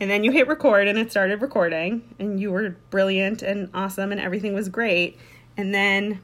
And then you hit record and it started recording and you were brilliant and awesome and everything was great. And then